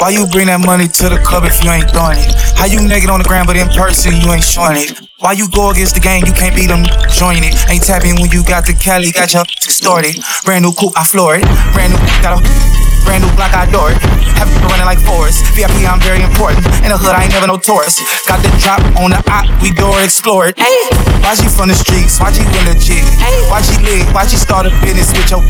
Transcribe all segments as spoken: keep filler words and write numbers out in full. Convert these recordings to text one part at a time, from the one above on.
Why you bring that money to the club if you ain't throwing it? How you naked on the ground but in person you ain't showing it? Why you go against the game, you can't beat them, join it? Ain't tapping when you got the Cali, got your distorted. Brand new coupe, I floor it. Brand new, got a... brand new block, I adore it. Have you running like Forrest? V I P, I'm very important. In the hood, I ain't never no tourist. Got the drop on the op, we door explored. Watch you from the streets, watch you win legit. Watch you live, watch you start a business with your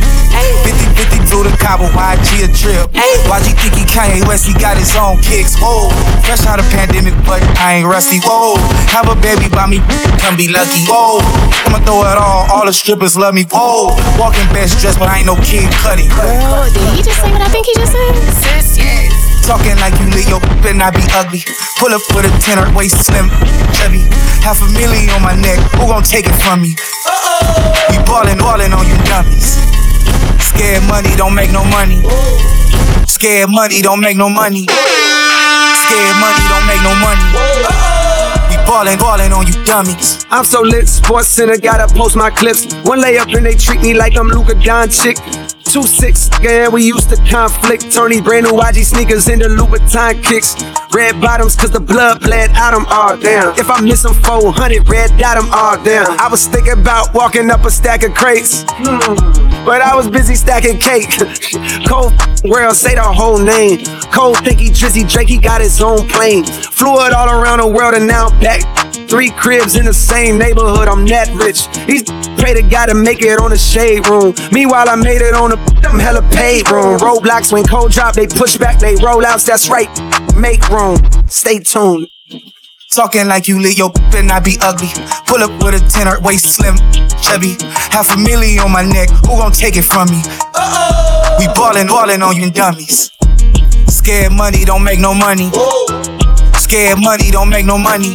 fifty fifty to the cop with Y G a trip. Y G think he Kanye West, he got his own kicks. Whoa, fresh out of pandemic, but I ain't rusty. Whoa, have a baby by me, come be lucky. Whoa, I'ma throw it all, all the strippers love me. Whoa, walking best dressed, but I ain't no Kid Cudi. Girl, did he just say what I I think he just said? Sis, yes. Talking like you lit, yo, better not be ugly. Pull up with a tenner, waist slim, chubby. Half a million on my neck, who gon' take it from me? Uh-oh. We ballin', ballin' on you dummies. Scared money don't make no money. Scared money don't make no money. Scared money don't make no money. Uh-oh. Ballin', ballin' on you dummies. I'm so lit, sports center, gotta post my clips. One layup and they treat me like I'm Luka Doncic. Two six, yeah, we used to conflict. Turning brand new Y G sneakers into Louboutin kicks. Red bottoms, cause the blood bled out them all down. If I miss them four hundred, red dot them all down. I was thinking about walking up a stack of crates, hmm, but I was busy stacking cake. Cold world, say the whole name. Cold thinky, drizzy, Drake, he got his own plane. Flew it all around the world and now I'm back. Three cribs in the same neighborhood, I'm that rich. These pray to God to make it on the shade room. Meanwhile, I made it on the them hella paid room. Roadblocks when cold drop, they push back, they roll outs. That's right, make room. Stay tuned. Talking like you lit, yo, better not be ugly. Pull up with a tenner, waist slim, chubby. Half a million on my neck, who gon' take it from me? Uh-oh. We ballin', ballin' on you dummies. Scared money don't make no money. Scared money don't make no money.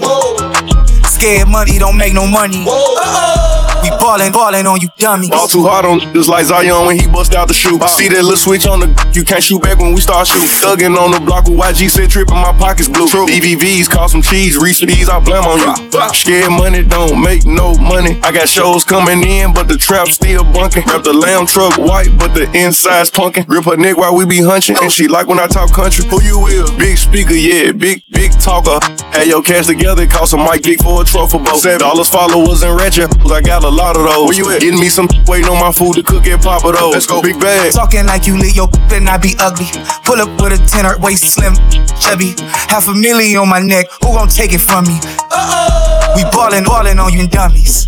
Scared money don't make no money. Uh-oh. We ballin', ballin' on you dummies. Ball too hard on this like Zion when he bust out the shoe. See that little switch on the, you can't shoot back when we start shooting. Thuggin' on the block with Y G said trippin', my pockets blue. True. D V Vs, call some cheese, reach these, I blame on you. Scared money don't make no money. I got shows coming in, but the trap still bunkin'. Wrap the lamb truck white, but the inside's punkin'. Rip her neck while we be hunchin', and she like when I talk country. Who you with? Big speaker, yeah, big, big talker. Had your cash together, call some Mike Dick for a trophy boat. Seven dollars followers and ratchet, I got a lot of those. Where you at? Getting me some, waiting on my food to cook and pop it those. Let's go, big bag. Talking like you lit, yo, better not be ugly. Pull up with a tenner, waist slim, chubby. Half a million on my neck, who gon' take it from me? Uh-oh. We ballin', ballin' on you dummies.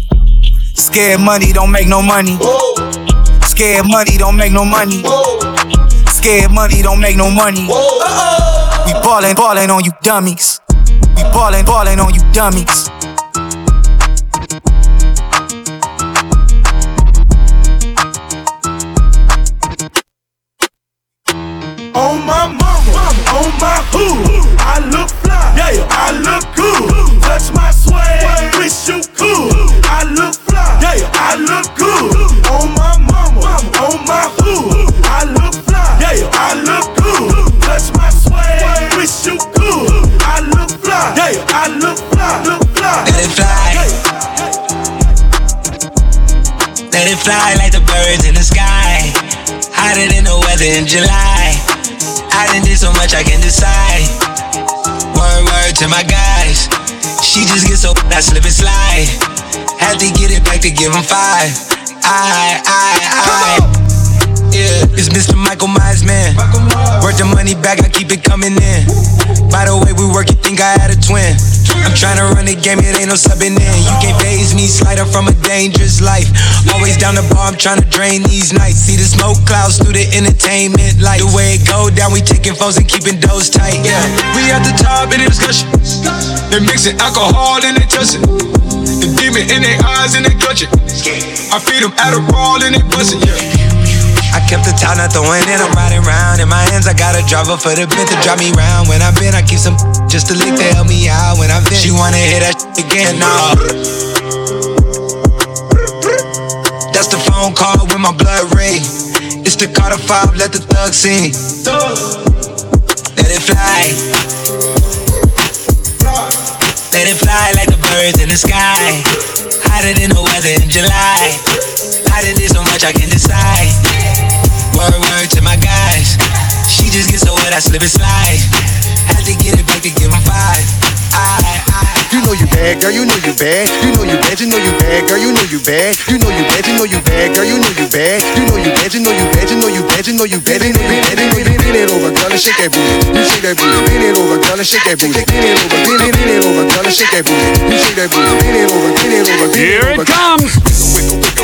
Scared money don't make no money. Whoa. Scared money don't make no money. Whoa. Scared money don't make no money. Whoa. Uh-oh. We ballin', ballin' on you dummies. We ballin', ballin' on you dummies. On my mama, mama, on my hood, I look fly, yeah, I look good. Touch my swag, wish you could. I look fly, yeah, I look good. On my mama, mama, on my hood, I look fly, yeah, I look good. Touch my swag, wish you could. I look fly, yeah, I look fly, look fly. Let it fly, yeah. Let it fly like the birds in the sky. Hotter than the weather in July. I done did so much I can't decide. Word, word to my guys. She just gets so I slip and slide. Had to get it back to give him five. I, I, I. Yeah, it's Mister Michael Myers, man. Worth the money back, I keep it coming in. By the way we work, you think I had a twin. I'm tryna run the game, it ain't no subbing in. You can't phase me, slide up from a dangerous life. Always down the bar, I'm tryna drain these nights. See the smoke clouds through the entertainment light. The way it go down, we taking phones and keeping those tight, yeah. We at the top in the discussion. They mixing alcohol and they touching. The demon in their eyes and they clutching. I feed them Adderall and they bustin', yeah. I kept the town, not throwing in, I'm riding round. In my hands, I got a driver for the bit to drive me round. When I been, I keep some just to lick to help me out. When I been, she wanna hear that again, nah. That's the phone call with my blood ring. It's the Carter five, let the thug sing. Let it fly. Let it fly like the birds in the sky. Hotter than the weather in July. I done did so much I can't decide. Word, word to my guys. She She just gets so wet, I slip and slide. Had to get it back to give him five. I, I, you know you bad, girl, you know you bad. You know you bad, you know you bad, girl, you know you bad. You know you bad, you know you bad, girl, you know you bad. You know you bad, you know you bad, you know you bad, you know you bad. Bend it over, girl, and shake that booty. You shake that booty. Bend it over, girl, and shake that booty. Bend it over, bend it, bend it over, girl, and shake that booty. You shake that booty. Bend it over, bend it over. Here it comes.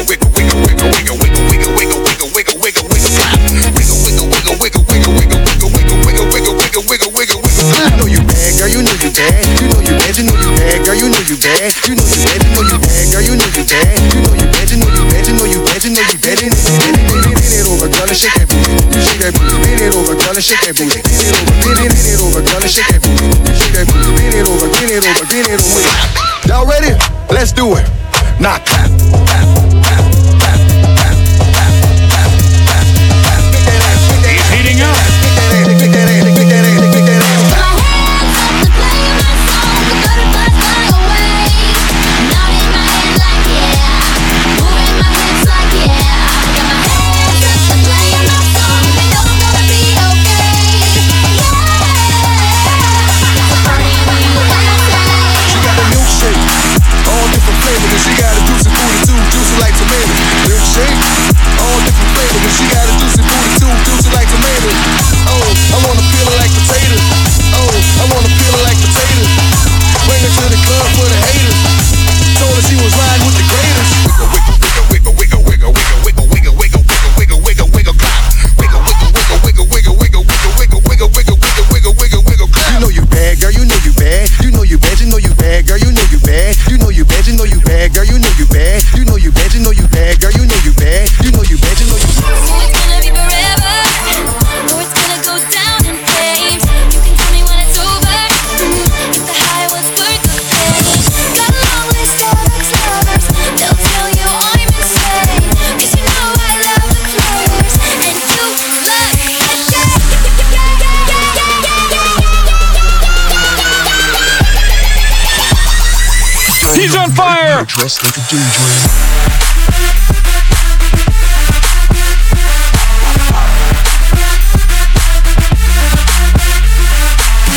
Wiggle, wiggle, wiggle, wiggle, wiggle, wiggle, wiggle, wiggle, wiggle, wiggle, wiggle, wiggle, slap. Wiggle, wiggle, wiggle, wiggle, wiggle, wiggle, wiggle, wiggle, wiggle, wiggle, wiggle, wiggle, wiggle. You know you bad, girl, you know you bad. You know you bad, you know you bad, girl, you know you bad. You know you bad, you know you bad, girl, you know you bad. You know you bad, you know you bad, you know you bad, you know you bad. Bend it over, girl, and shake that booty. You shake that booty. Bend it over, girl, and shake that booty. Bend it over, bend it over, girl, and shake that booty. You shake that booty. Bend it over, bend it over, bend it over. Y'all ready? Let's do it. Now clap, clap, clap, clap, clap, clap, clap, clap, clap. He's heating up.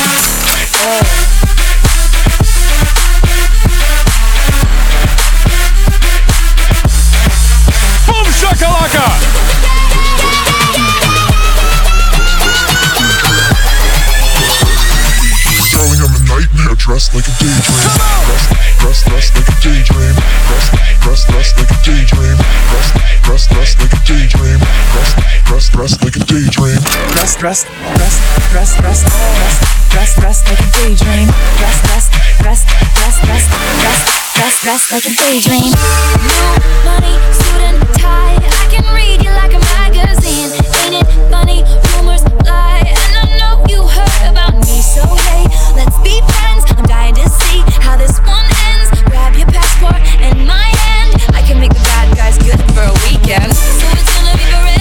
Dressed like a daydream. Dress, dress, dress, dress, dress, dress, dress like a daydream. Dress, dress, dress, dress, dress, dress, dress, dress like a daydream. New money, suit and tie. I can read you like a magazine. Ain't it funny? Rumors lie, and I know you heard about me. So hey, let's be friends. I'm dying to see how this one ends. Grab your passport and my hand. I can make the bad guys good for a weekend. So it's gonna be forever.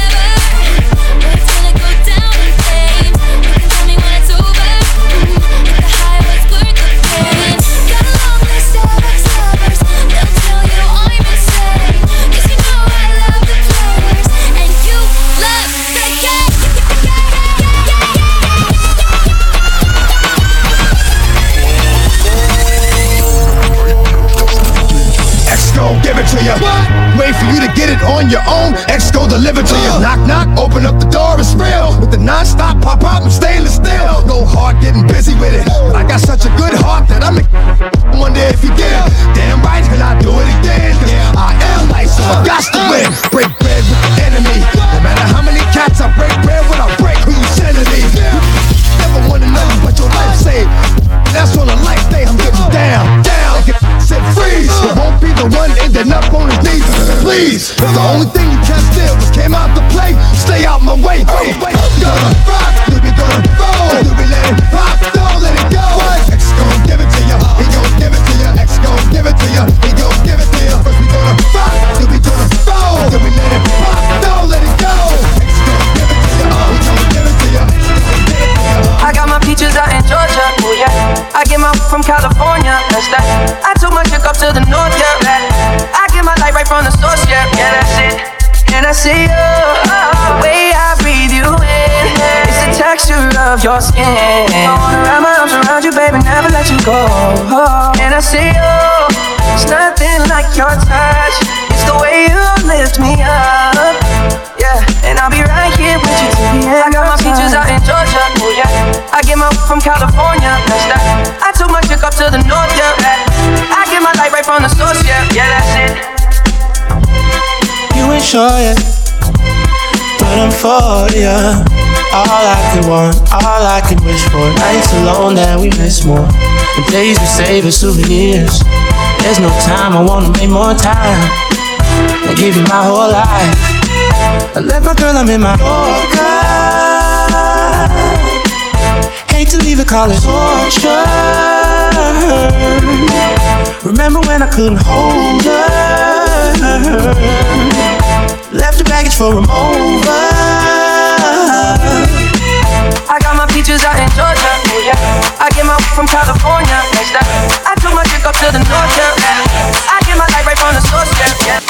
On your own, X go deliver to you. Knock, knock, open up the door, it's real. With the non-stop pop-up, I'm stainless steel. Go hard, getting busy with it. But I got such a good heart that I'm a wonder if you dare. Damn right, can I do it again? Cause I am like, so I got to win. Break bread with the enemy. No matter how many cats I break bread with, I break who you send to me. Never wanted nothing but your life saved. That's on a life day, I'm getting down, down. Said freeze, but won't be the one ending up on his knees. Please, the only thing you can't steal was came out to play. Stay out my way. Hey, wait, gonna rock, you be gonna roll, you be let it pop, don't let it go. X gon' give it to ya, he gon' give it to ya. X gon' give it to ya, he gon' give it to ya. First we gonna rock, you be gonna roll, you be let it pop, don't let it go. X gon' give it to ya, he gon' give it to ya. I got my peaches out in Georgia, oh yeah. I get my from California, that's that. I took my chick up to the north, yeah. I get my light right from the source, yeah, yeah, that's it. And I see you, oh, the way I breathe you in. love your skin. I wanna wrap my arms around you, baby, never let you go. And I see you, it's nothing like your touch. It's the way you lift me up, yeah. And I'll be right here with you till the end. I got my peaches out in Georgia, oh yeah. I get my weed from California, that's that. I took my chick up to the north, yeah. I get my light right from the source, yeah. Yeah, that's it. You ain't sure yet, but I'm for ya. All I could want, all I could wish for. Nights alone that we miss more. The days we save as souvenirs. There's no time, I wanna make more time. I give you my whole life. I left my girl, I'm in my Yorker. Hate to leave it, call it torture. Remember when I couldn't hold her? Left the baggage for a mover. I got my peaches out in Georgia, oh yeah. I get my weed from California, that's that. I took my chick up to the north, yeah. I get my light right from the source, yeah, yeah.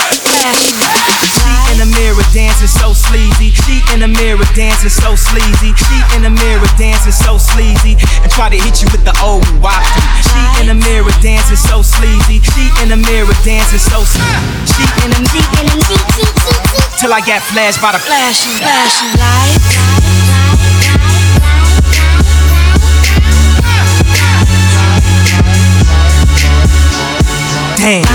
She in the mirror dancing so sleazy. She in the mirror dancing so sleazy. She in the mirror dancing so sleazy. And try to hit you with the old wafty. She in the mirror dancing so sleazy. She in the mirror dancing so sleazy. She in the mirror till I got flashed by the flashing, flashing light. Damn.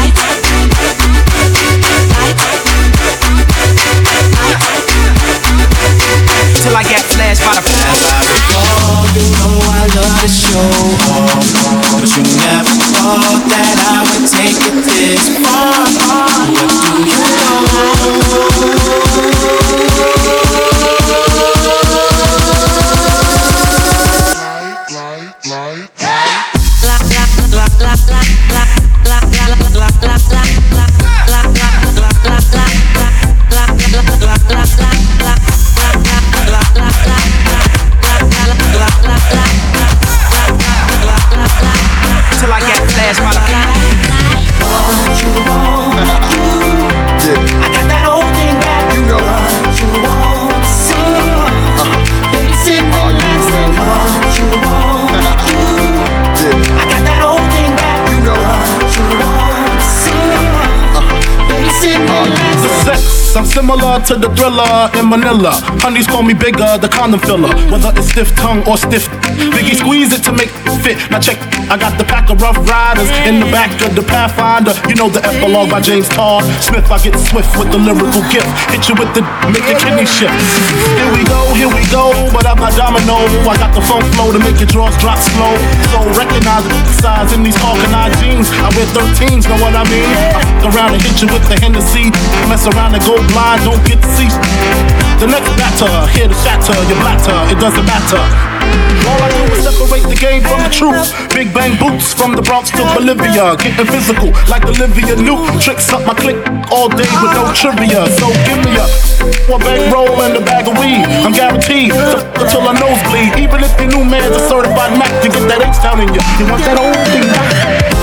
Till I get flashed by the flash. Oh, you know I love to show off, but you never thought that I would take it this far. What do you know? Light, light, light, light, light, light, light. I'm similar to the thriller in Manila. Honeys call me bigger, the condom filler. Whether it's stiff tongue or stiff, Biggie squeeze it to make it fit. Now check, I got the pack of rough riders in the back of the Pathfinder. You know the epilogue by James Todd Smith. I get swift with the lyrical gift. Hit you with the, make your kidney shift. Here we go, here we go, but I'm not domino. I got the funk flow to make your drawers drop slow. So recognize the size in these organized jeans. I wear thirteens, know what I mean? I fuck around and hit you with the Hennessy. Mess around and go blind, don't get to see the next batter, here to shatter your blatter, it doesn't matter. All I do is separate the game from the truth. Big bang boots from the Bronx to Bolivia. Getting physical like Olivia Newt. Tricks up my click all day with no trivia. So give me a one bag roll and a bag of weed. I'm guaranteed to f- till I nosebleed. Even if your new man's a certified Mac, you get that H down in you. You want that old thing back? I got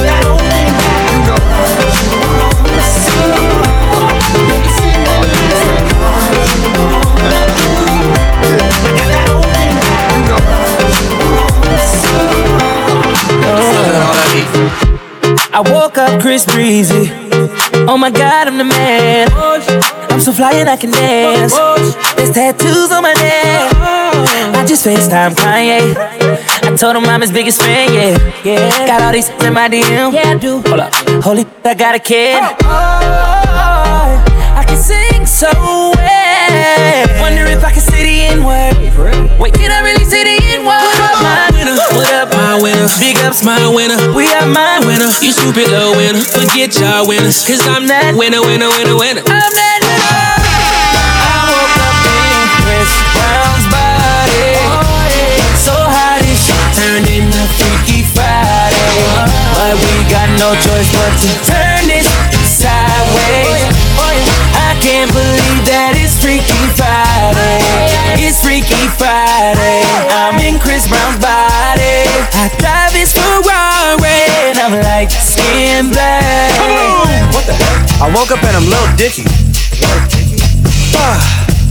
that old thing back. You know I woke up Chris Breezy. Oh my God, I'm the man. I'm so fly and I can dance. There's tattoos on my neck. I just FaceTime Kanye. I told him I'm his biggest fan, yeah. yeah. Got all these in my D M. Yeah, I do. Hold up. Holy, I got a kid. Oh, I can sing so well. Wonder if I can see the N-word. Wait, can I really see the N-word? What up, my winner? Big ups, my winner. We are my winner. You stupid little winner. Forget y'all winners. Cause I'm that winner, winner, winner, winner. I'm that winner. I woke up in Chris Brown's body. Oh, yeah. So hot it turned into Freaky Friday. But we got no choice but to turn this sideways. Oh, yeah. Oh, yeah. I can't believe that it's Freaky Friday. It's Freaky Friday. I'm in Chris Brown's body. I drive this Ferrari and I'm like skin black. What the heck? I woke up and I'm Lil Dickey. Lil Dickey. Uh,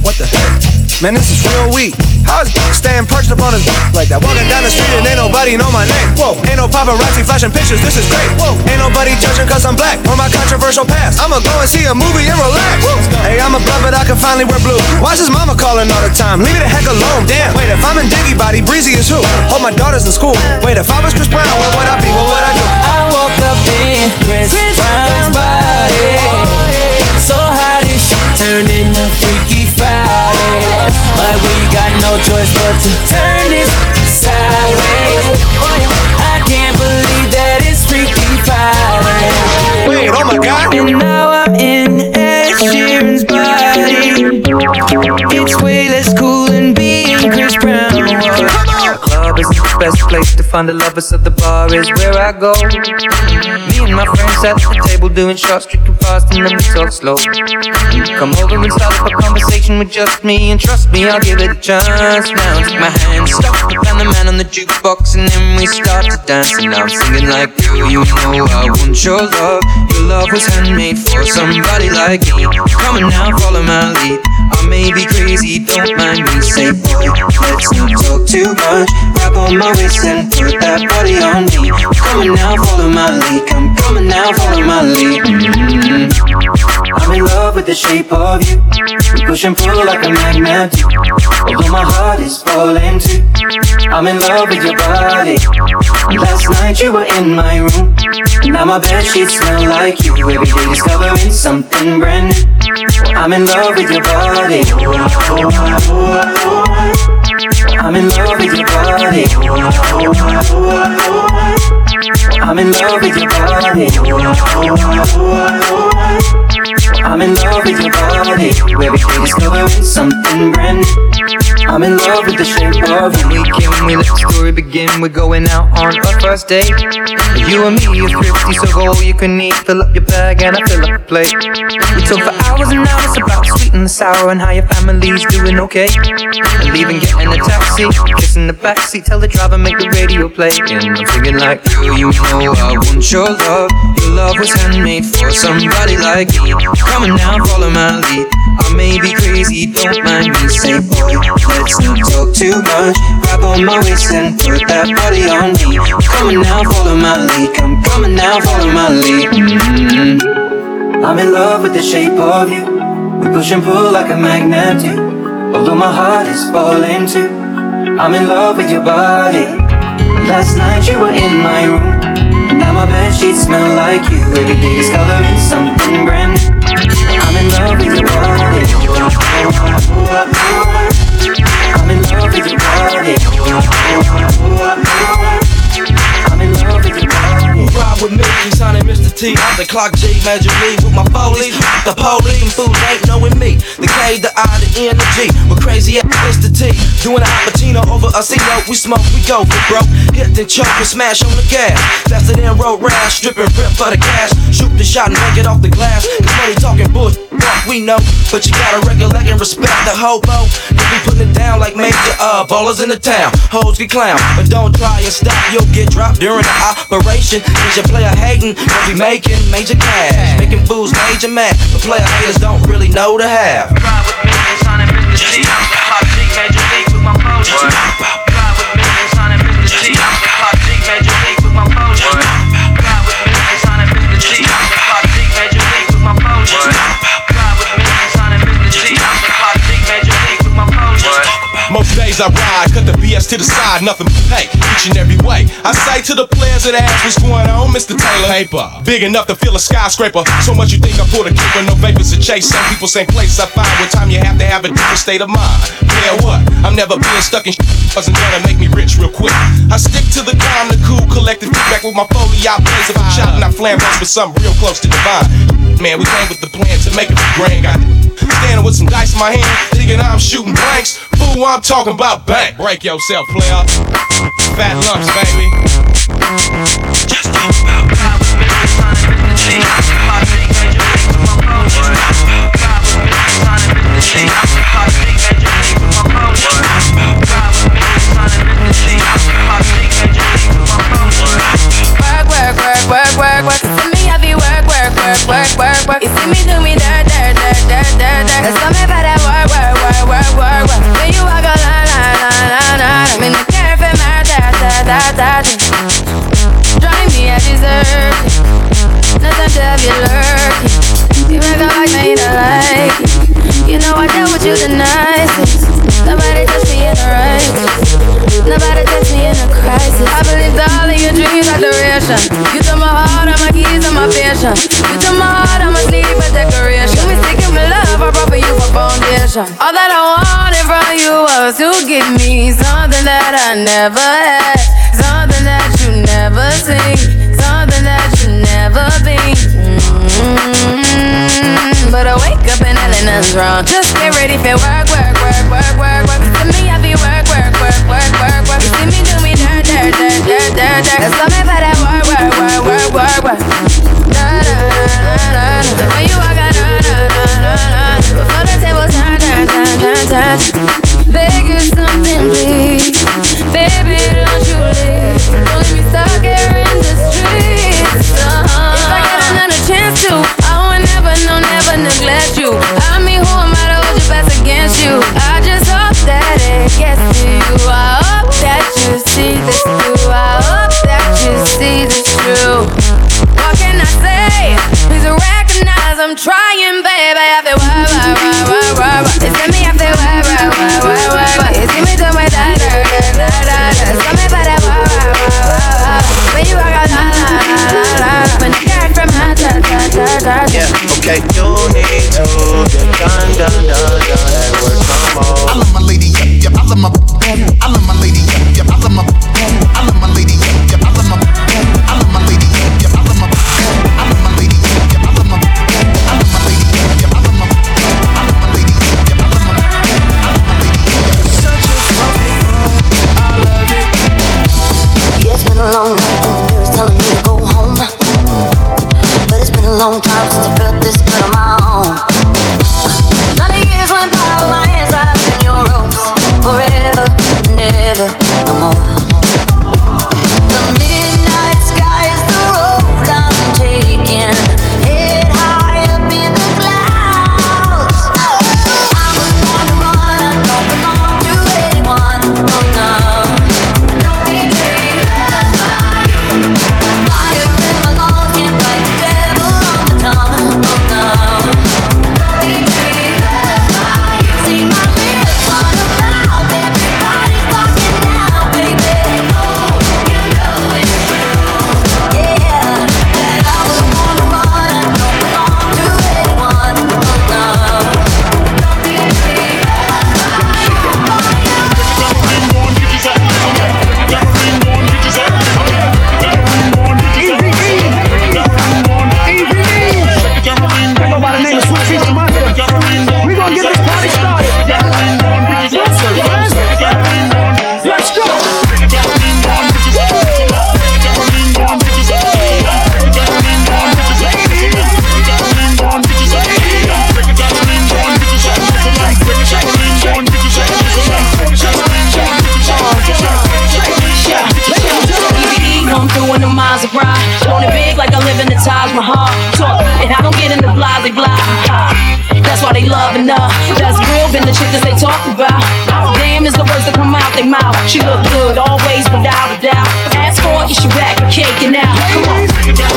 What the heck? Man, this is real weak. How's staying perched up on his like that? Walking down the street and ain't nobody know my name. Whoa, ain't no paparazzi flashing pictures, this is great. Whoa, ain't nobody judging cause I'm black or my controversial past. I'ma go and see a movie and relax. Whoa. Hey, I'm a blood, but I can finally wear blue. Why's his mama calling all the time? Leave me the heck alone, damn. Wait, if I'm in Diggy Body, Breezy is who? Hold my daughters in school. Wait, if I was Chris Brown, what would I be? What would I do? I woke up in Chris, Chris Brown's body. Oh, yeah. So how did she turn into Freaky Friday? But we got no choice but to turn this sideways. I can't believe that it's Freaky Friday. Wait, oh my God. And now I'm in Ed Sheeran's body. It's way less cool than being Chris Brown. Club is the best place to find the lovers, so the bar is where I go. Me and my friends at the table doing shots, drinking fast and then we talk slow. You come over and start up a conversation with just me, and trust me, I'll give it a chance. Now take my hand, stop, and the man on the jukebox, and then we start to dance. And I'm singing like, girl, you know I want your love. Your love was handmade for somebody like me. Come on now, follow my lead. I may be crazy, don't mind me. Say, boy, let's not talk too much. Wrap on my waist and put that body on me. Come on now, follow my lead. Come, come on now, follow my lead. Mm-hmm. I'm in love with the shape of you. We push and pull like a magnet. Although my heart is falling too, I'm in love with your body. Last night you were in my room. Now my bedsheets smell like you. Every day discovering something brand new. I'm in love with your body. I'm in love with your body. I'm in love with your body. I'm in love with your body. Every day discovering something brand new. I'm in love with the shape of you. We can, we let the story begin. We're going out on our first date. You and me are thrifty, so go all you can eat. Fill up your bag and I fill up the plate. We talk for hours and hours about the sweet and the sour and how your family's doing okay. And leaving, getting a taxi, kissing the backseat, tell the driver make the radio play. And I'm singing like, girl, you know I want your love. Your love was handmade for somebody like me. Come on now, follow my lead. I may be crazy, don't mind me. Say, boy, let's not talk too much. Wrap on my waist and put that body on me. Come on now, follow my lead. Come, come on now, follow my lead. Mm-hmm. I'm in love with the shape of you. We push and pull like a magnet do. Although my heart is falling too, I'm in love with your body. Last night you were in my room. Now my bedsheets smell like you. Every day discovering something brand new. I'm in love with your body. I'm in love with your body. I'm in love with your body. Ride with me, signing Mister T. I'm the clock G, imagine me with my folies. The police and fools ain't knowing me. The K, the I, the N, the G. We're crazy at Mister T. Doing a Pacino over a C-Lo. We smoke, we go for broke. Hit then choke and smash on the gas. Faster than road rash, stripping rip for the cash. Shoot the shot and make it off the glass. Cause money talking bullshit, we know. But you gotta recollect and respect the hobo. If we putting it down like major uh, ballers in the town. Hoes get clown, but don't try and stop. You'll get dropped during the operation. Cause your player hatin', but we making major cash. Making fools major mad, but player haters don't really know to have. Ride with me and sign in Mister T. Pop G, major league with my pose. Ride with me and sign in Mister T. Pop G, major league with my pose. Ride with me and sign in Mister T. Pop G, major league with my pose. Ride with me and sign in Mister T. Pop G, major league with my pose. Most days I ride, cut the B S to the side, nothing but pay, each and every way. I say to the players that ask what's going on, Mister Taylor. Paper, big enough to fill a skyscraper. So much you think I pulled a keeper, no vapors to chase. Some people, same place I find. With time you have to have a different state of mind. Yeah, what? I'm never being stuck in shit. Wasn't gonna make me rich real quick. I stick to the calm, the cool, collected feedback with my foley. I blaze if I'm shouting, I flamboyant with something real close to divine. Man, we came with the plan to make it grand. Got standing with some dice in my hand, thinking I'm shooting blanks. Fool, I'm I'm talking about bank. Break yourself, player. Fat lumps, baby. Just talk about God with me, signing Mister T. Hot big major league with my pose. God with me, signing Mister T. Hot big major league with my pose. God with me, signing Mister T. Hot big major league with my pose. Work, work, work, work, work, work. See me heavy work, work, work, work, work, work. You see me do me that, that, that, that, that, that. That's something about that work, work, work, much of you lurking. You make a like me, I like it. You know I dealt with you the nicest. Nobody touched me in the righteous. Nobody touched me in the crisis. I believed all of your dreams are duration. You took my heart, all my keys, and my vision. You took my heart, all my sleep, and decoration. You were sticking with love, I brought for you for foundation. All that I wanted from you was to give me something that I never had, something that you never seen, something that you never been. Mm-hmm. But I wake up and I nothing's wrong. Just get ready for work, work, work, work, work, work. To me, I be work, work, work, work, work, work. You see me do me dirt, dirt, dirt, dirt, dirt, dirt. That's all me for that work, work, work, work, work, work. Da da da da da. When you walk out, da da da da da. Before the tables turn, turn, turn, turn, turn. Beg you something, please. Baby, don't you leave. Don't leave me stuck here in the streets. Uh-huh. If I got another chance to, I would never, no, never neglect you. I mean, who am I to hold your best against you? I just hope that it gets to you. I hope that you see this through. I hope that you see this through. What can I say? Please recognize I'm trying, baby. I feel wah, wah, wah, wah, wah, wah. It's in me, I feel wah, wah, wah, wah, wah, wah. It's in me doing my da, da, da, da, da, da. Tell me about that wah, wah, wah, wah, wah. When you walk out, la, la, la, la, la. When you got from high, da, da, da, da, da. Yeah, okay, you need to. Dun, dun, dun, dun, that work, come on. I love my lady, yeah, yeah, I love my I love my lady, yeah, yeah, I love my I love my lady, yeah, yeah, I love my I love my lady, yeah, yeah, I love my I love my lady, yeah, yeah, I love my I love my lady, yeah, yeah, I love my I love my lady, yeah, yeah, I love my I love my lady, yeah. Such a funny girl, I love it. Yeah, it's been a long time, they was telling me to go home. But it's been a long time since I felt this good on my own. Never, no more. The midnight sky is the road I'm taking. Head high up in the clouds. I'm on the run, I'm going on to anyone. Oh no. Don't be afraid of fire. Fire in my lungs, can't fight the devil on the tongue. Oh no. Don't be afraid of fire. See my lips on the clouds, everybody. She look good, always without a doubt. Ask for it, she back, caking out. Come on. They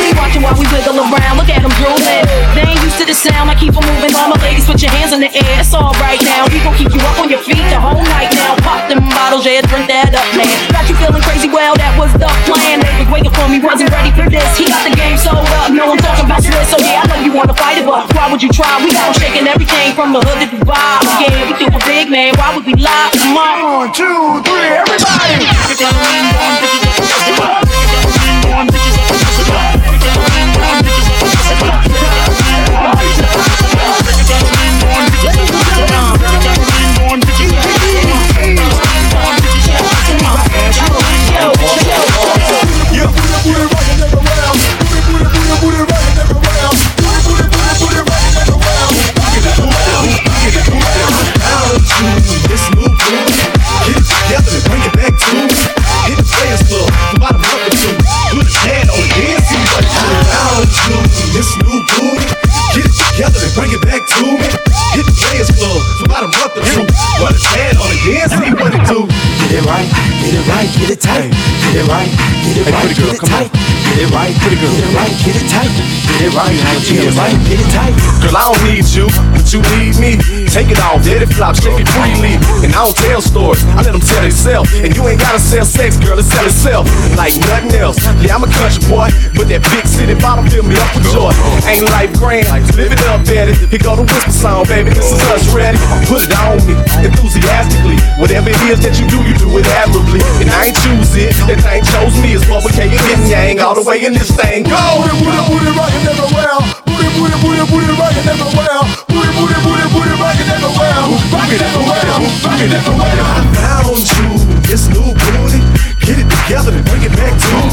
be watching while we wiggle around. Look at them drooling. They ain't used to the sound. I keep them moving. All my ladies, put your hands in the air. It's all right now. We gon' keep you up on your feet the whole night. Yeah, drink that up, man. Got you feeling crazy, well, that was the plan. They was waiting for me, wasn't ready for this. He got the game sold up, no, I'm talking about Swiss. So yeah, I know you wanna fight it, but why would you try? We all shaking everything from the hood to Dubai. Yeah, we do a big man, why would we lie? Come on. One, two, three, everybody! This movement, get it together and bring it back to. Hit the players club, the bottom up. bring it back to me. Hit the players club for about a month or two. While it's bad on the dance, see what it do. Get it right, get it right, get it tight. Get it right, get it right, get it tight. Get it right, get it right, get it tight. Get it right, get it right, get it tight. Girl, I don't need you, but you need me. Take it off, let it flop, shake it freely. And I don't tell stories, I let them tell themselves. And you ain't gotta sell sex, girl, it sell itself. Like nothing else, yeah, I'm a country boy, but that big city bottom fill me up with joy. Ain't life grand, live it up, daddy. Here go the whisper song, baby, this is us ready. Put it on me, enthusiastically. Whatever it is that you do, you do it admirably. And I ain't choose it, that thing chose me. It's Bubba K and Yin Yang, all the way in this thing. Go! Booty, booty, booty, rockin' everywhere. Booty, booty, booty, booty, rockin' everywhere. Booty, booty, booty, booty, rockin' everywhere. Rockin' everywhere, rockin' everywhere. I found you, this new booty. Get it together and bring it back to me.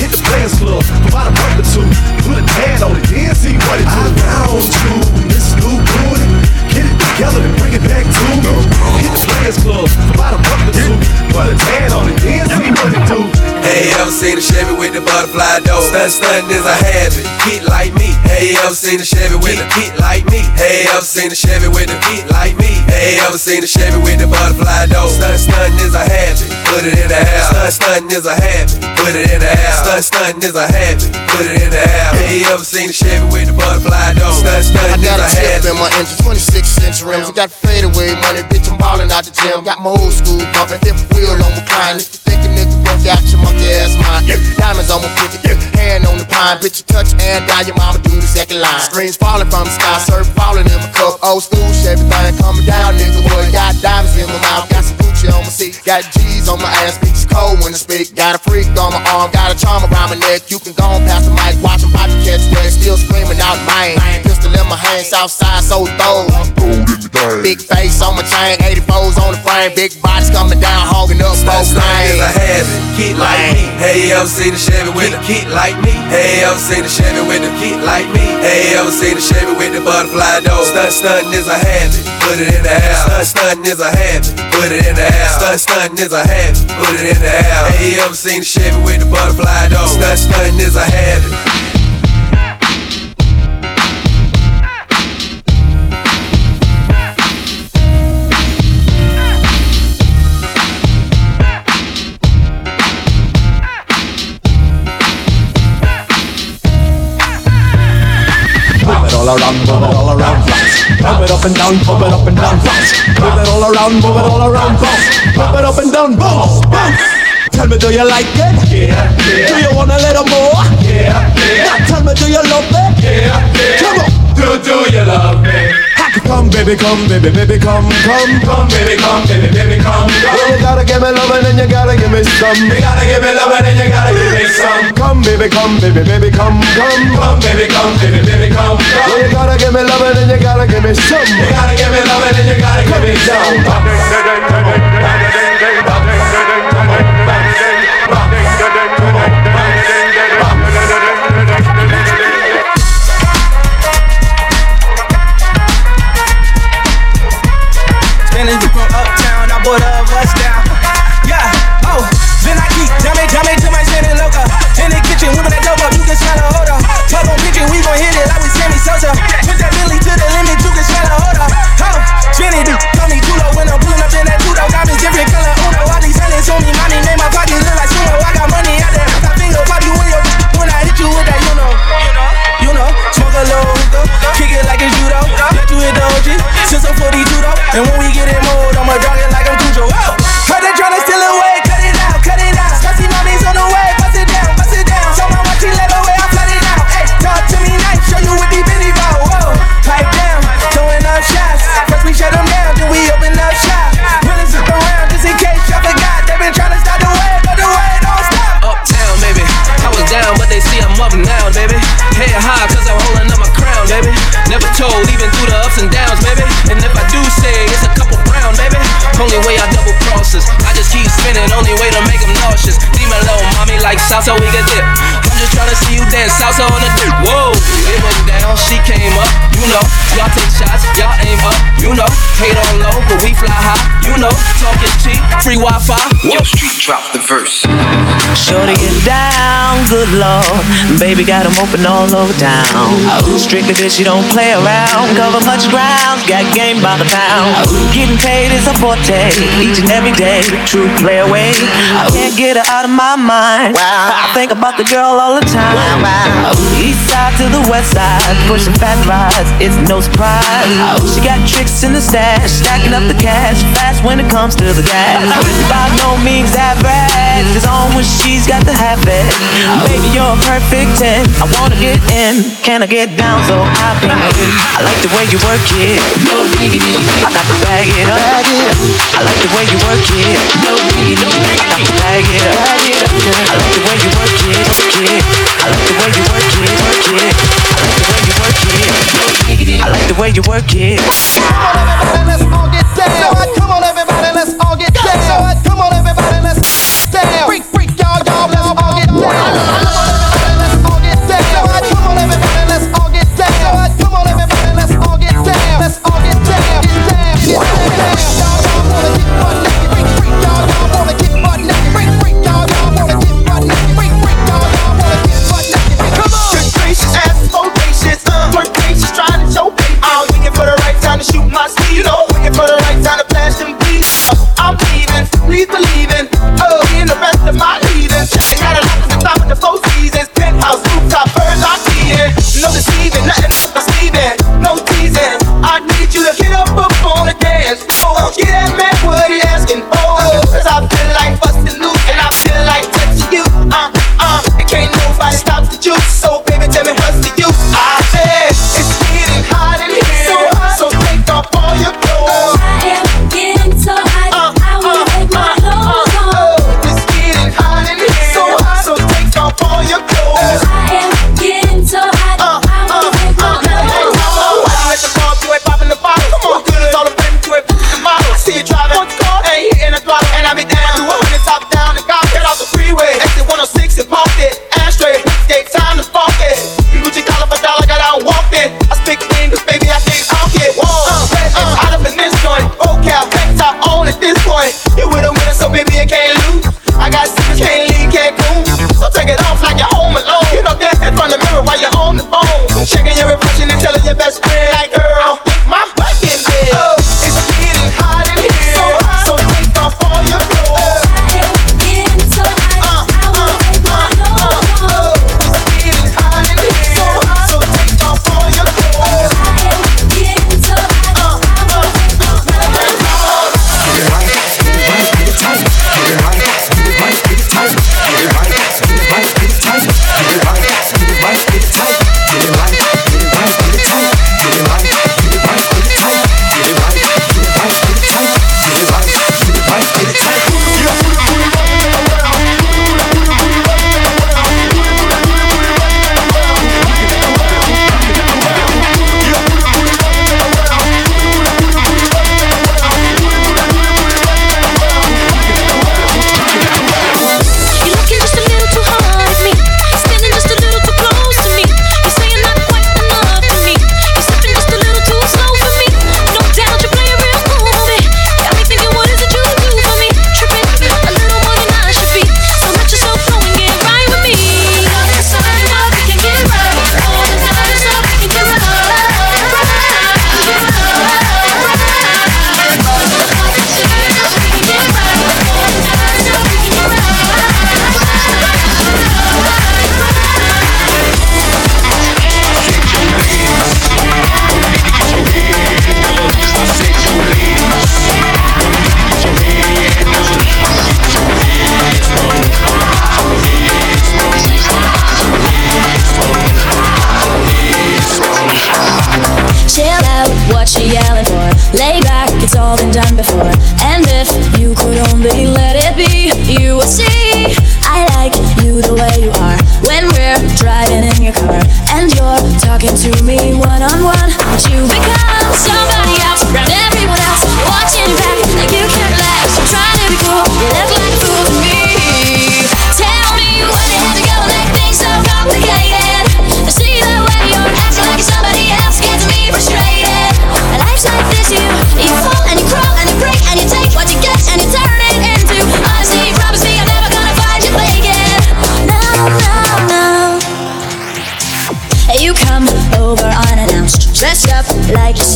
Hit the players club, provide a buck or two. Put a pad on it, then see what it do. I found you, this new booty. Get it together and bring it back to me. Hit the players club, provide a buck or two. Put a pad on it, then see what it do. Hey, ever seen a Chevy with the butterfly door? Stunt, stunt is a habit. Get like me. Hey, ever seen a Chevy with a get like me? Hey, ever seen a Chevy with a get like me? Hey, ever seen a Chevy with the butterfly door? Stunt, stunt is a habit. Put it in the house. Stunt, stunt is a habit. Put it in the house. Stunt, stunt is a habit. Put it in the house. Hey, ever seen a Chevy with the butterfly door? Stunt, stunt is a habit. I got a chip in my engine, twenty-six inch rims. I got fadeaway money, bitch. I'm ballin' out the gym. Got my old school bumpin', fifth wheel on my client. If you think a nigga broke out your monkey ass mine, yeah. Diamonds on my fifty, yeah. Hand on the pine, bitch. You touch and die, your mama do the second line. Screens falling from the sky, surf falling in my cup. Old school, everything coming down, nigga. Boy, got diamonds in my mouth, got some Gucci on my seat, got G's on my ass, bitch. It's cold when I speak. Got a freak on my arm, got a charm around my neck. You can go on past the mic, watch them pop the catch wreck. Still screaming out mine. Pistol in my hand, Southside, so throw. Big face on my chain, eighty-fours on the frame. Big bodies coming down, hogging up both lanes. Get like me. Hey, ever seen a Chevy with a get like me? Hey, ever seen a Chevy with a get like me? Hey, ever seen a Chevy with the butterfly door? Stunt, stunt is a habit. Put it in the house. Stunt, stunt is a habit. Put it in the house. Stunt, stunt is a habit. Put it in the house. Hey, ever seen a Chevy with the butterfly door? Stunt, stunt is a habit. All around, move it all around fast. Pump it up and down, pump it up and down fast. Move it all around, move it all around fast. Pump it up and down, bounce, bounce. Tell me, do you like it? Yeah, yeah. Do you want a little more? Yeah, yeah. Now tell me, do you love it? Yeah, yeah. Come on. Do, do you love me? Come, baby, come, baby, baby, come, come. Come, baby, come, baby, baby, come, come. Well, you gotta give me lovin' and you gotta give me some. You gotta give me lovin' and you gotta give me some. Come, baby, come, baby, baby, come, come. Come, baby, come, baby, baby, come, come. Well, you gotta give me lovin' and you gotta give me some. You gotta give me lovin' and you gotta give me some. And when we get in mode, I'ma dog it like I'm Cujo. Oh! Heard they tryna steal away, cut it out, cut it out. Spicy mommies on the way, bust it down, bust it down. So my watch, she let away, I flood it out. Hey, talk to me nice, show you what these bitties about. Whoa, pipe down, throwing up shots. First we shut them down, then we open up shop. Willis up around, just in case y'all forgot. They been tryna stop the way, but the way don't stop. Uptown, baby, I was down, but they see I'm up now, baby. Head high, cause I'm holding up my crown, baby. Never told, even through the ups and downs, baby. And if I do say it's a couple brown, baby, only way I double crosses. I just keep spinning, only way to make them nauseous. Leave me alone, mommy, like south so we can dip. just tryna see you dance salsa on the dick. Whoa, it was down, she came up, you know. Y'all take shots, y'all aim up, you know. Hate on low, but we fly high, you know. Talk is cheap, free Wi-Fi. Wall Street dropped the verse. Shorty get down, good lord. Baby got them open all over town. Strictly bitch, you don't play around. Cover much ground, got game by the pound. Getting paid is a forte, each and every day. True play away, I can't get her out of my mind. Wow. I think about the girl all the time. Wow. East side to the west side, pushing fat rides, it's no surprise. She got tricks in the stash, stacking up the cash fast when it comes to the gas. By no means average, it's on when she's got the habit. Baby, you're a perfect ten. I wanna get in, can I get down? So I bring it in. I like the way you work it. I got to bag it up. I like the way you work it. I got to bag it up. I like the way you work it. I like the way you work it. I like the way you work it. Come on, everybody, let's all get down. Come on, everybody, let's all get down. Come on, everybody, let's down. Freak, freak, y'all, y'all, y'all, all get down. Let's go.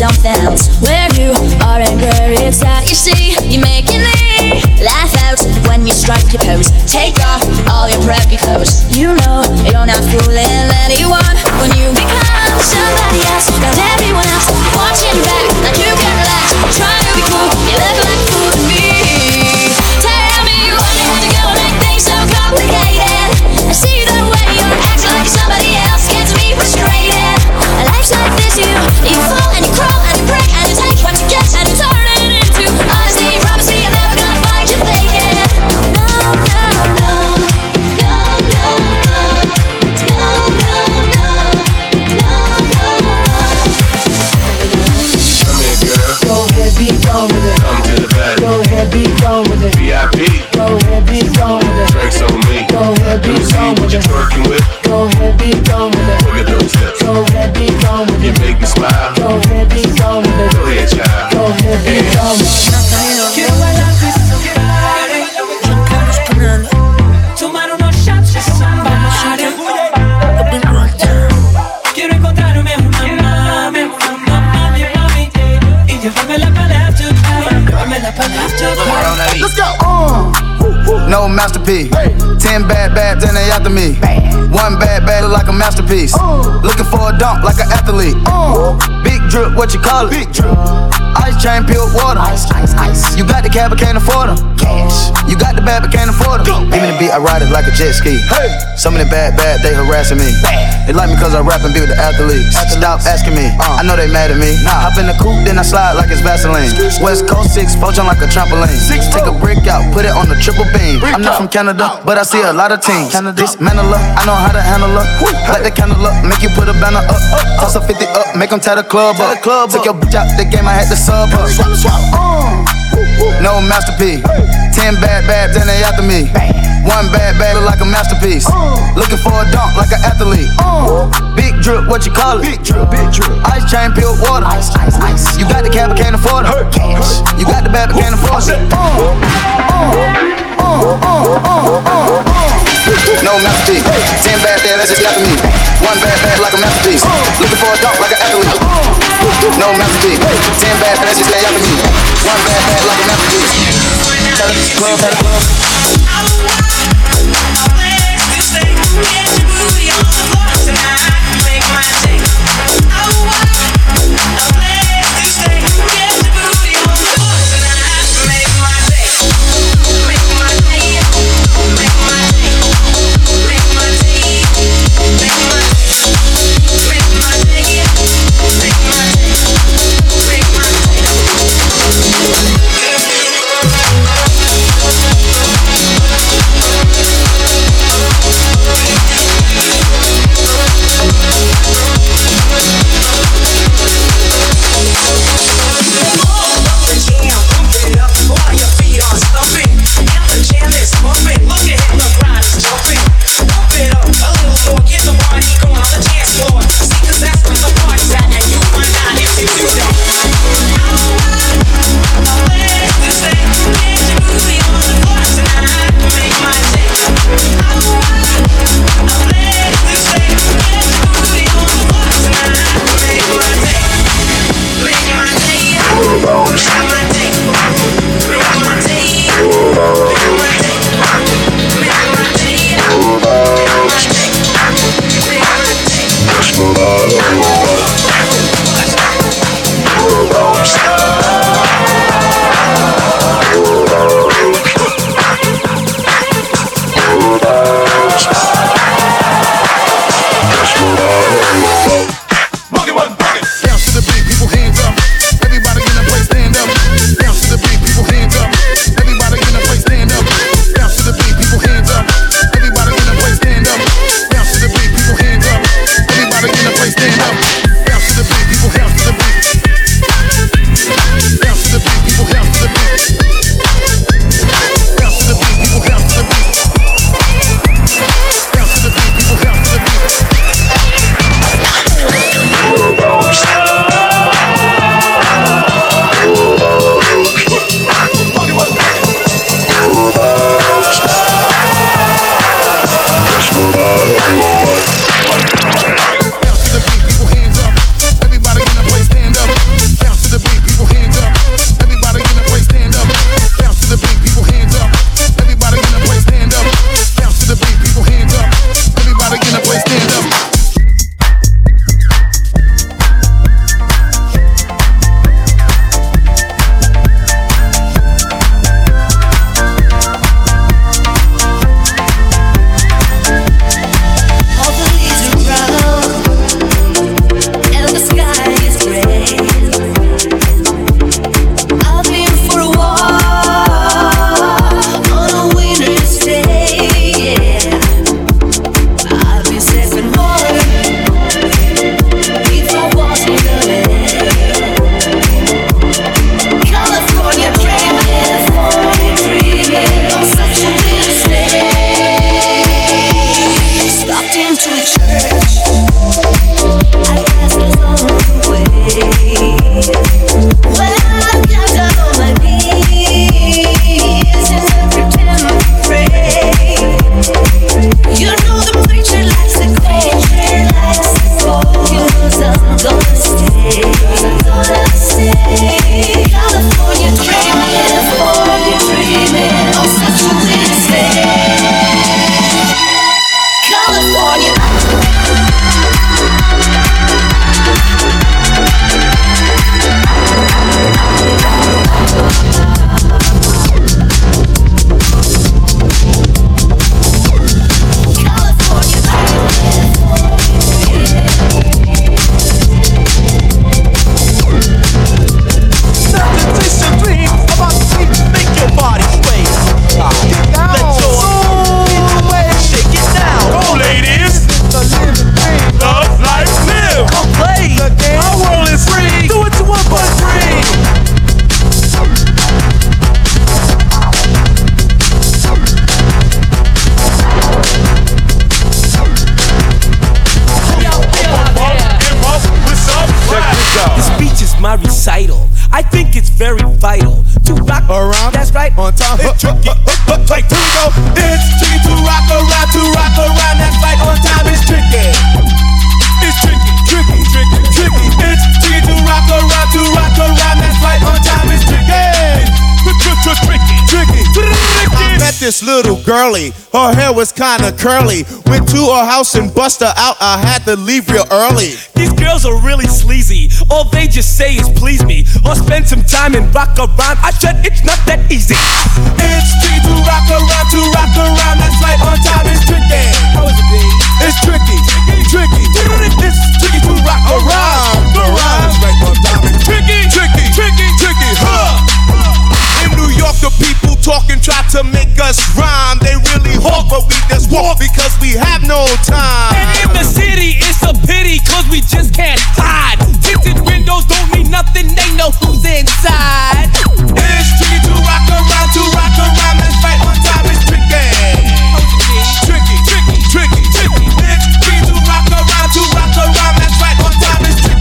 some fans where you are and where it's at. You see, you're making me laugh out when you strike your pose. Take off all your preppy clothes. You know you're not fooling anyone when you become somebody else. Not everyone else watching your back like you can relax. Try to be cool, you look like a fool to me. Tell me why you have to go and make things so complicated. I see the way you're acting like somebody else gets me frustrated. A life's like this, you you fall and you crawl and you break and you take what you get and you turn it into honesty. Promise me you're never gonna find your thinking. No, no, no, no, no, no, no, no, no, no, no. Come here, girl. Go ahead, be gone with it. Come to the bed. Go ahead, be gone with it. V I P. Go ahead, be gone with it. Drinks on me. Go ahead, be gone with it. Go ahead, be gone with it. Look at those hips. Go ahead, be gone with it. You make me smile. Go ahead, be gone with it. Go ahead, child. Go ahead, be gone with it. Quiero bailar con somebody. Vamos ponernos. Tomar unos shots con somebody. I've been right down. Quiero encontrarme una mami, una mami, mami, y llevarme la para after party. Llevarme la para after party. Let's go. Uh. No masterpiece. Hey. Ten bad babs and they after me. Bad. One bad bad look like a masterpiece. Ooh. Looking for a dunk like an athlete. Ooh. Big drip, what you call it? Big drip. Ice chain, pure water. Ice, ice, ice. You got the cab but can't afford them. Cash. You got the bad but can't afford them. Even the beat, I ride it like a jet ski. Hey. Some of the bad bad they harassing me. Bad. They like me cause I rap and be with the athletes. athletes. Stop asking me. Uh. I know they mad at me. Nah. Hop in the coupe, then I slide like it's Vaseline. West Coast six, poach on like a trampoline. Six, take a brick out, put it on the triple beam. I'm not from Canada, but I see a lot of teams. Dismantle her, I know how to handle her. Light the candle up, make you put a banner up. Toss a fifty up, make them tie the club up. Took your bitch out the game, I had to sub her. No masterpiece. Ten bad babs and they after me. One bad bad look like a masterpiece. Looking for a dunk like an athlete. Big drip, what you call it? Big drip, big drip. Ice chain, peeled water. Ice, ice, ice. You got the cab, but can't afford it. Cash. You got the bad, but can't afford it. Oh, oh, oh, oh, oh. No masterpiece. Ten bad bad, that's just after me. One bad bad like a masterpiece. Looking for a dog like an athlete. No masterpiece. Ten bad bad, that's just after me. One bad bad like a masterpiece. Tell us club, tell us club. I will rock my legs to stay. Get your booty on the floor tonight. Make my day. I will rock my legs to stay. Get your booty on the floor tonight. Make my day. Make my day, make my day, make my day, make my day, make my day, make my day, make my day. my recital. I think it's very vital to rock around. That's right, on time. It's tricky, but like to go. It's tricky to rock around, to rock around. That's right, on time. It's tricky. It's tricky, tricky, tricky, tricky. It's tricky to rock around, to rock around. That's right, on time. It's tricky. Tricky, tricky, tricky. I met this little girlie, her hair was kinda curly. Went to her house and bust her out, I had to leave real early. These girls are really sleazy, all they just say is please me, or spend some time and rock around. I said it's not that easy. It's tricky to rock around, to rock around. That's right, on time. It's tricky. How is it, B? It's tricky, tricky, tricky. It's tricky to rock around, around. That's right, on time. It's tricky, tricky, tricky, tricky. Huh. New York, the people talking, try to make us rhyme. They really hawk, but we just walk because we have no time. And in the city, it's a pity, cause we just can't hide. Tinted windows don't mean nothing, they know who's inside. It's tricky to rock around, to rock around. That's right, on time. It's tricky. Tricky, tricky, tricky, tricky. It's tricky to rock around, to rock around. That's right, on time. It's tricky.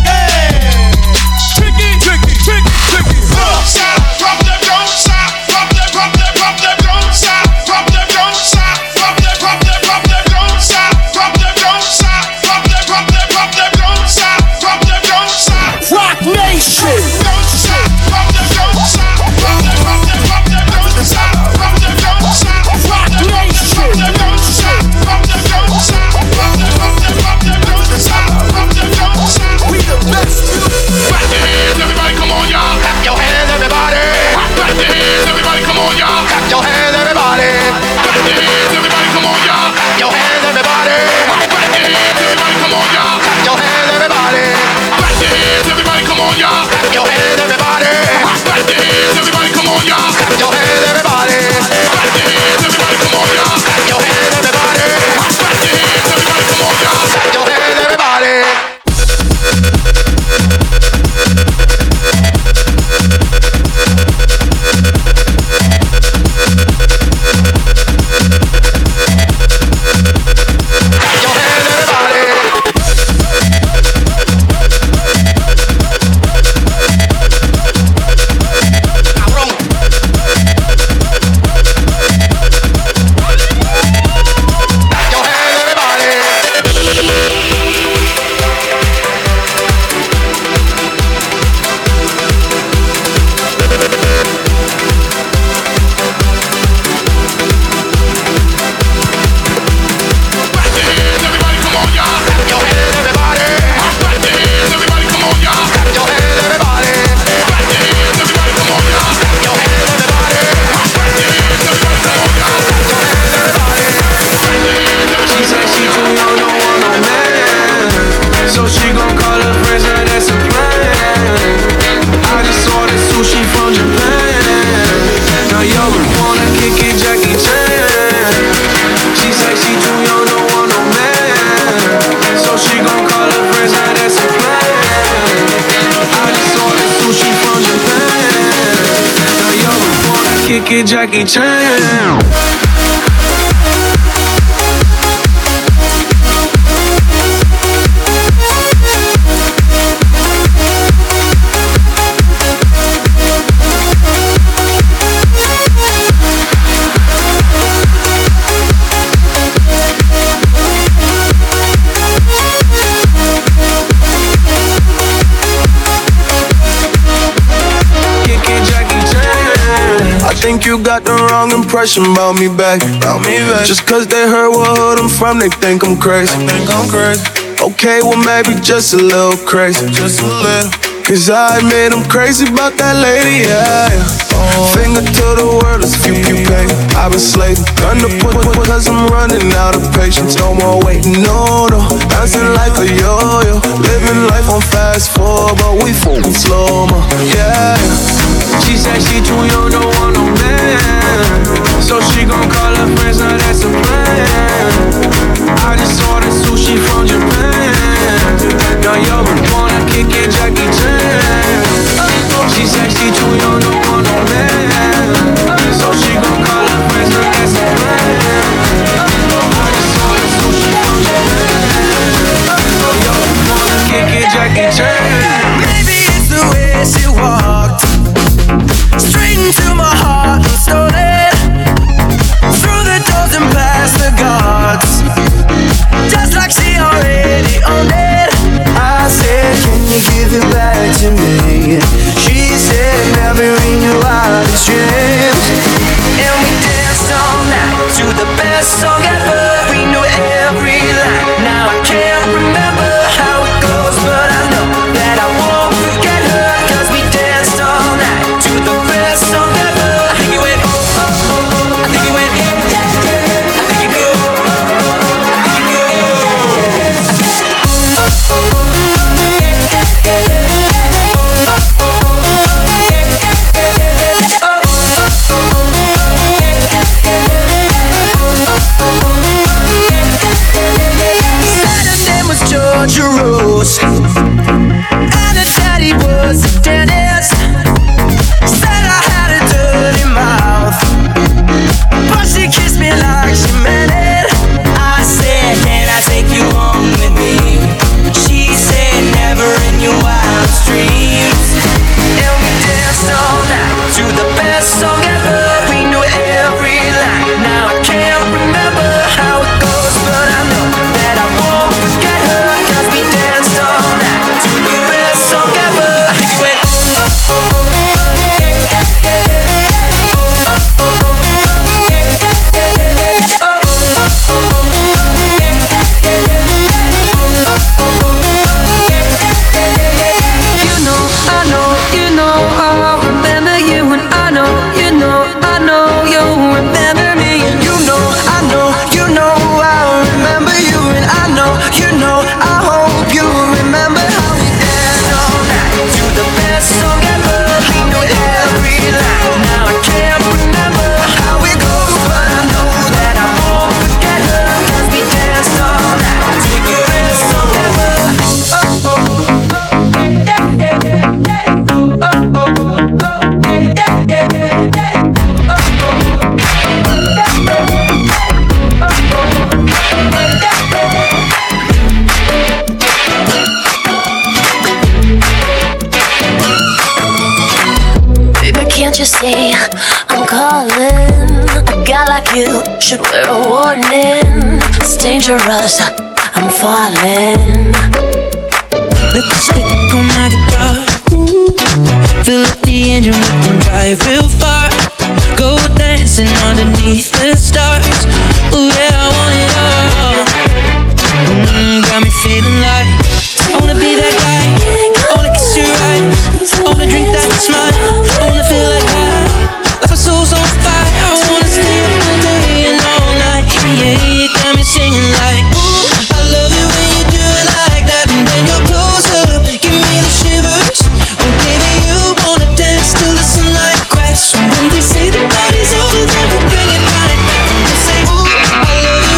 Tricky, tricky, tricky, tricky. Don't stop from the don't stop from the from the from the don't stop from the don't stop from the from the from the don't stop from the don't stop from the from the from the don't stop from the don't stop. Rock Nation. Don't stop from the don't stop from the from the from the don't stop from the don't stop. Rock Nation. From the don't stop from the don't stop from the from the from the don't stop from the don't stop. We the best. Clap your hands, everybody! Come on, y'all! Clap your hands, everybody! Clap your hands, everybody! Come on, y'all! Clap your hands, everybody! Clap your hands, everybody! Come on, y'all! Clap your hands, everybody! Clap your hands, everybody! Come on, y'all! Clap your hands, everybody! Clap your hands, everybody! Come on, y'all! Clap your hands, everybody! Clap your hands, everybody! Come on, y'all! Clap your hands, everybody! Clap your hands, everybody! Come on, y'all! Clap your hands, everybody! Clap your hands, everybody! Come on, y'all! Clap your hands, everybody! Jackie Chan. Think you got the wrong impression about me back. About me back. Just cause they heard what hood I'm from, they think I'm crazy. I think I'm crazy. Okay, well maybe just a little crazy. Just a little. Cause I admit I'm crazy about that lady, yeah, yeah. Oh. Finger to the world, it's few you pay. I've been slaving, done the push cause I'm running out of patience. No more waiting, no, no. Bouncing like a yo-yo. Living life on fast forward, but we fucking slow-mo, yeah, yeah. She said she too young, don't want no man. So she gon' call her friends, now that's a plan. I just ordered sushi from Japan. Now y'all been wanna kick it, Jackie Chan. She said she too young, don't want no man. So she gon' call her friends, now that's a plan. I just ordered sushi from Japan. Now y'all been wanna kick it, Jackie Chan. Maybe it's the way. dangerous. And her daddy was a dentist. Said I had a dirty mouth, but she kissed me like she meant it. I said, can I take you home with me? She said, never in your wildest dreams. And we danced all night to the best song ever. We knew every line. Now I can't remember how it goes, but I know that I won't forget her. Cause we danced all night to the best song ever. We went You know, I know, you know, oh, I remember you. And I know, you know, I know you'll remember me. And you know, I know, you know, I remember you. And I know, you know, I hope you remember how we danced all night to the best song ever. We knew every line. Now I can't remember how it goes, but I know that I won't forget her. Cause we danced all night to the best song ever. Oh, oh, Baby, can't you see I'm calling? A guy like you should wear a warning. It's dangerous, I'm falling. 립스틱 도나겠다. Fill up the engine, we can drive real far. Go dancing underneath the stars. Ooh yeah, I want it all. Mm, got me feeling like I wanna be that guy. I wanna kiss your eyes. I wanna drink that smile. I wanna feel like I, like my soul's on fire. I wanna stay up all day and all night. Yeah, you got me singing like ooh, I love it when you do it like that. And then you're close up, give me the shivers. Oh baby, you wanna dance till the sunlight cracks. So when they say the party's over, then we bring it right back. They say ooh, I love it.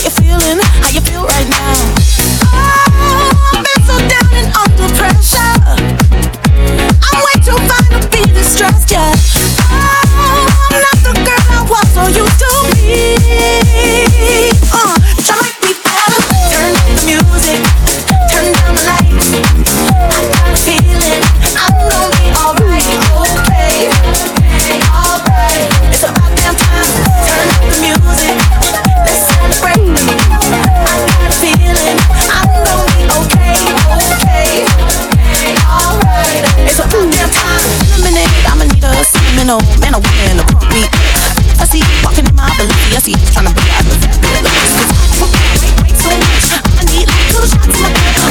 how you feeling, how you feel right now. Oh, I've been so down and under pressure. I'm way too fine to be distressed, yeah. Oh, I'm not the girl I was or used to be. Uh, try to make me better. Turn up the music, turn down the lights. I got a feeling I'm gonna be alright. Okay, alright. It's about damn time. Turn up the music. Let's celebrate. I got a feeling I'm gonna be okay. Okay, alright. It's about damn time. In a minute, I'ma need a seminal man or woman to pump me. I see you walking in my belief. I see you trying to be out of that bed. Wait, wait, wait, so much. I need like two shots in my head. I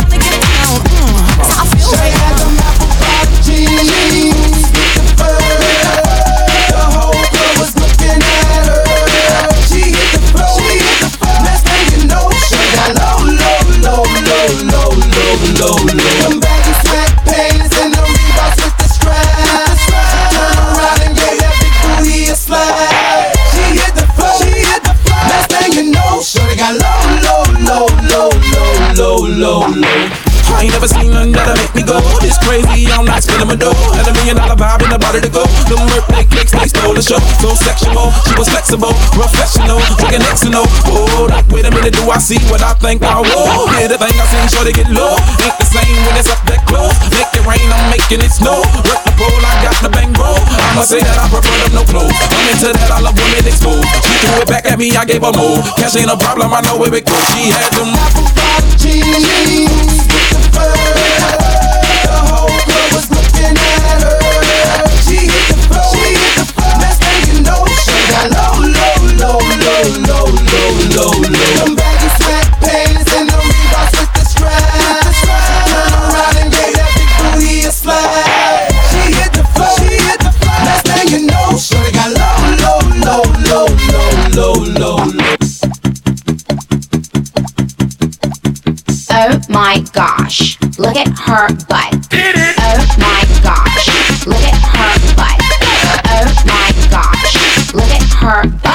wanna get down, wanna get down. Mm, so I feel right now. I ain't never seen nothing that'll make me go this crazy. I'm not spinning my dough. Had a million dollar vibe in the body to go. The murk, they clicks, they stole the show. So sexual, she was flexible, professional, drinking X and O. Hold up, wait a minute, do I see what I think I will? Yeah, the thing I seen, sure they get low. Ain't the same when it's up that close. Make it rain, I'm making it snow. Work the pole, I got the bang roll. I'ma say that I prefer them no clothes. I'm into that, I love women exposed. She threw it back at me, I gave her more. Cash ain't a problem, I know where it goes. She had them apple pie jeans. The whole club was looking at her. She hit the floor, she hit the floor. Next thing you know, she got low, low, low, low, low, low, low, low. Them baggy sweat pants and the Reeboks with the straps. Turn around and gave that big booty a slide. She hit the floor, she hit the floor. Next thing you know, she got low, low, low, low, low, low, low, low. Oh my gosh, look at her butt. Oh my gosh, look at her butt. Oh my gosh, look at her butt. Oh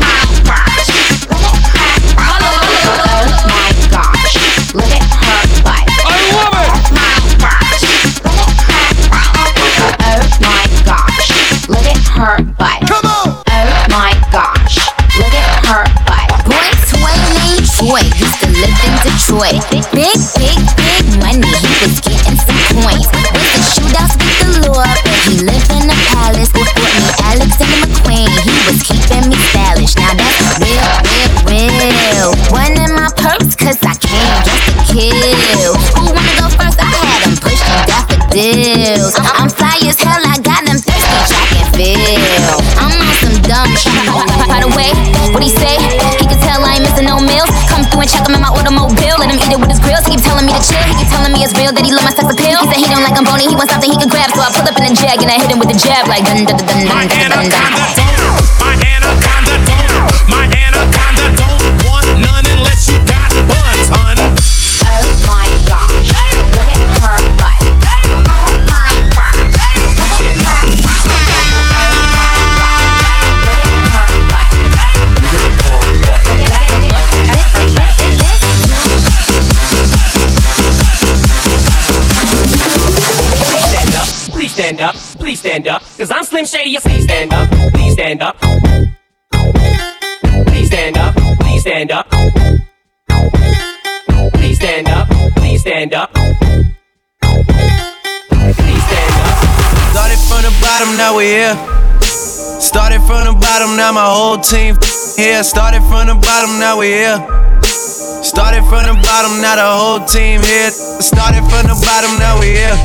my gosh, look at her butt. Oh my gosh, look at her butt. I love it. Oh my gosh, look at her butt. Oh my gosh, look at her butt. Come on. Oh my gosh, look at her butt. Boy, Sway named Troy used to live in Detroit. Big, big, big money, he was getting some coins. With the shootouts with the Lord, but he lived in a palace. With me, Alexander McQueen, he was keeping me stylish. Now that's real, real, real. One in my purse, cause I came just to kill. Who wanna go first? I had him pushing daffodils. I'm fly as hell, I got him thirsty, track and field. I'm on some dumb shit. By the way, what he say? He can tell I ain't missing no meals. Come through and check him in my automobile. Let him eat it with his grills. He keep telling me to chill. He keep telling me it's real that he love my sex appeal. He said he don't like I'm bony. He wants something he can grab. So I pull up in a jag and I hit him with a jab. Like dun dun dun dun dun dun dun dun. My anaconda don't. My anaconda don't want none unless you got buns, hun. Oh my gosh, look at her butt. Oh my gosh, look at her butt. Please stand up, please stand up, cause I'm Slim Shady, yes, please stand up, please stand up. Please stand up, please stand up. Please stand up, please stand up. Please stand up. Started from the bottom, now we're here. Started from the bottom, now my whole team here. Started from the bottom, now we're here. Started from the bottom, now the whole team here. Started from the bottom, now we here.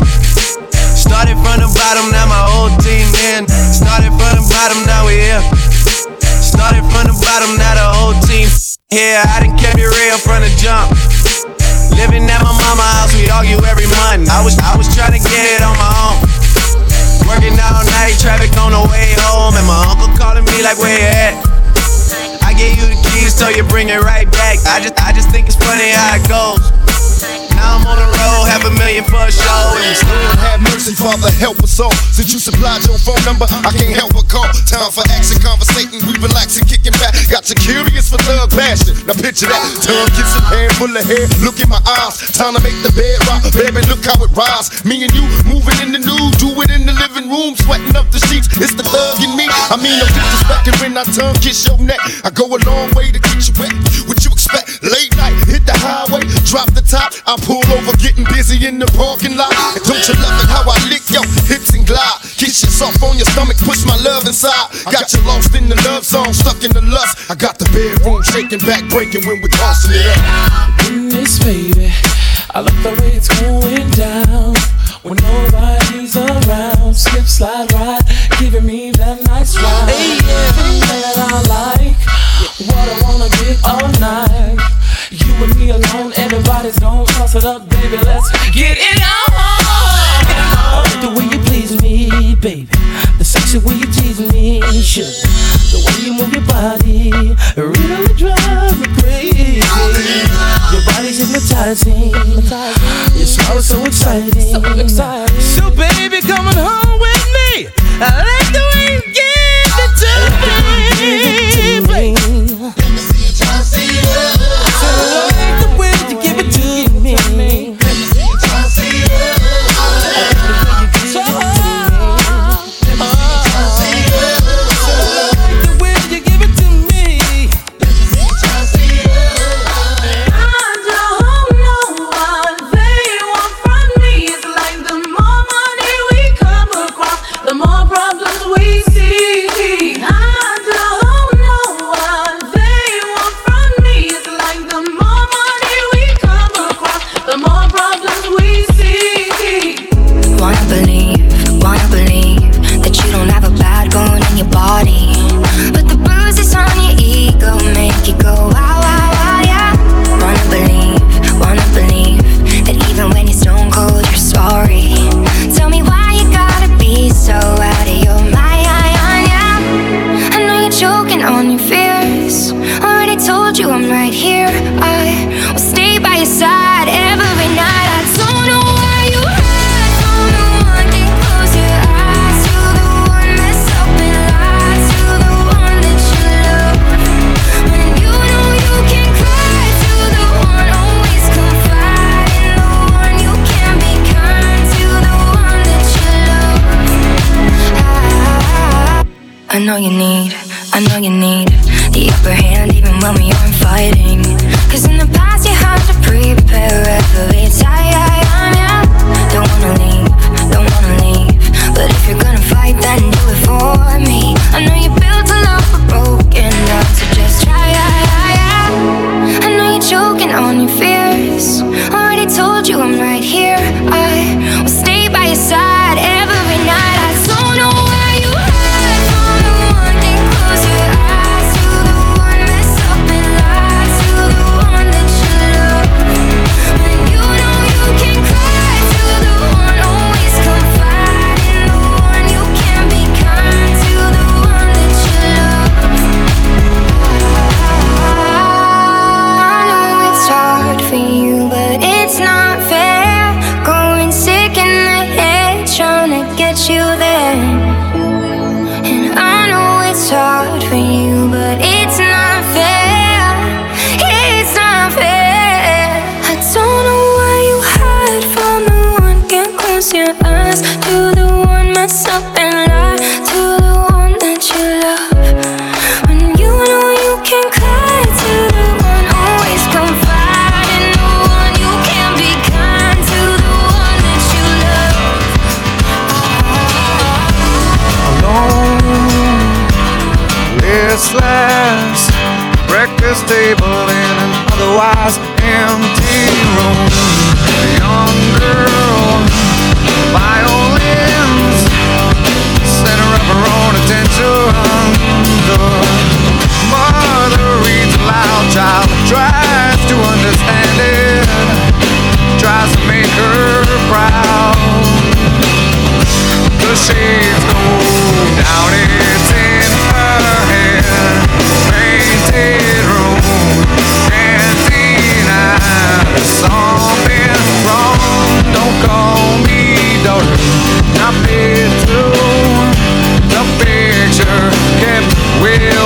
Started from the bottom, now my whole team in. Started from the bottom, now we here. Started from the bottom, now the whole team here. I done kept it real from the jump. Living at my mama's house, we argue every month. I was, I was trying to get it on my own. Working all night, traffic on the way home. And my uncle calling me like, where you at? I gave you the keys, so you bring it right back. I just, I just think it's funny how it goes. Now I'm on the road, have a million for a show. Lord have mercy, Father, help us all. Since you supplied your phone number, I can't help but call. Time for action, conversating, we relaxing, kicking back. Got your curious Now picture that, tongue kissing, hand full of hair. Look in my eyes, time to make the bed rock. Baby, look how it rise. Me and you moving in the nude, do it in the living room, sweating up the sheets. It's the thug in me. I mean, no disrespect it when I tongue kiss your neck. I go a long way to get you wet. What you expect? Late night, hit the highway, drop the top. I pull over, getting busy in the parking lot. And don't you love it how I lick your hips and glide? Kiss you soft on your stomach, push my love inside. Got you lost in the love song, stuck in the lust. I got the bedroom shaking, back breaking when we're tossing it up. In this baby, I love the way it's going down. When nobody's around, skip, slide, ride, giving me that nice ride. Hey, yeah. Thing that I like, what I wanna get all night. You and me alone, everybody's gonna toss it up, baby. Let's get it on. The way you please me, baby, the sexy way you tease me, sure. The way you move your body really drives me crazy. Your body's hypnotizing, your smile is so exciting, so exciting. So baby, coming home with me. I like the way you give it to me. Let me see it, try to see it. So I like the way you give it to me. Let me see it, try to see it. I know you need, I know you need the upper hand even when we aren't fighting. Cause in the past you had to prepare every time. Don't wanna leave, don't wanna leave. But if you're gonna fight then do it for me. I know you built a love for broken love, so just try. I know you're choking on your fears. Already told you I'm right here. I will stay by your side every night. I don't know where you are. Stable in an otherwise empty room. A young girl, violins, center of her own attention. The mother reads aloud, child tries to understand it, tries to make her proud. The shades go down, it's in her head, painted room. Something wrong, don't call me daughter. Not be true. The picture kept will.